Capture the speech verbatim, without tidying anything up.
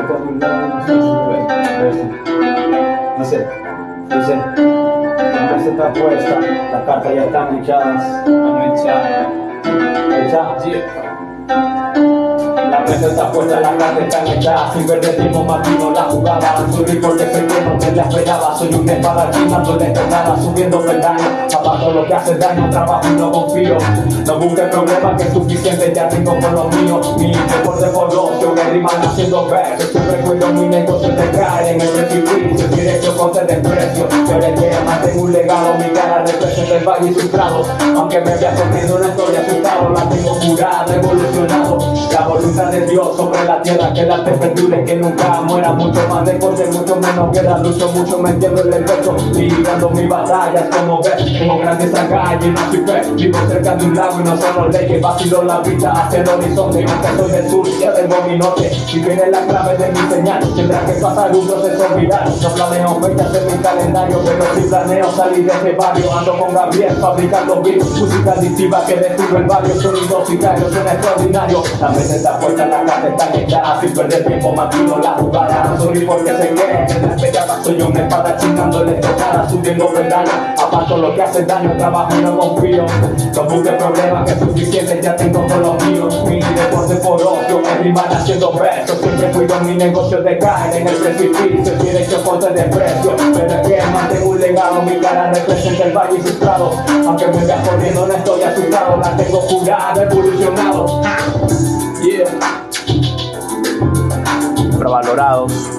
Você quando o não se Dice, dice, representa puesta la carta ya está echada, echada. La presa está puesta, la carta está echada. Sin ver de tiempo matino la jugada. Subí porque soy bueno, me la esperaba. Soy un espadachín, ando despegada, subiendo ventanas. Abajo lo que hace daño, trabajo y no confío. No busque problemas que es suficiente, ya tengo con los míos. Mi deporte por dos, yo me riman haciendo versos. Siempre cuido mi negocio, te cae en el precipicio. Directo contra el desprecio, yo le quiero mantengo un legado. Mi cara representa el valle frustrado. Aunque me vea corriendo, no estoy asustado. La tengo curada, revolucionado. La voluntad de Dios sobre la tierra, que la te perdure, que nunca muera. Mucho más deporte, mucho menos guerra. Lucho mucho, me entiendo en el pecho. Librando mis batallas, como ves. Tengo grandes agallas y no soy fe. Vivo cerca de un lago y no solo leyes. Vacilo la vista hacia el horizonte. Aunque soy del sur, ya tengo mi norte. Y viene la clave de mi señal. Tendrás que pasar un proceso viral. No planeo fechas en mi calendario, pero sí planeo salir de este barrio. Ando con Gabriel fabricando beats, música adictiva que destruye el barrio. Sonidos sicarios, suena extraordinario. La mesa está puesta, la carta está echada. Sin perder tiempo, matino la jugada. No soy porque sé que me la esperaba. Soy una espada chingando estocada, subiendo ventana. Aparto lo que hace daño, trabajo y no confío. No busque problemas que es suficiente, ya tengo con los míos. Mi deporte por ocio, me riman haciendo versos. Siempre cuido mi negocio de caer en el precipicio. Tiene que cortar de precio, pero es que mantengo un legado. Mi cara representa el valle frustrado. Aunque me veas corriendo, no estoy asustado. La tengo curada, evolucionado. Yeah. Infravalorados.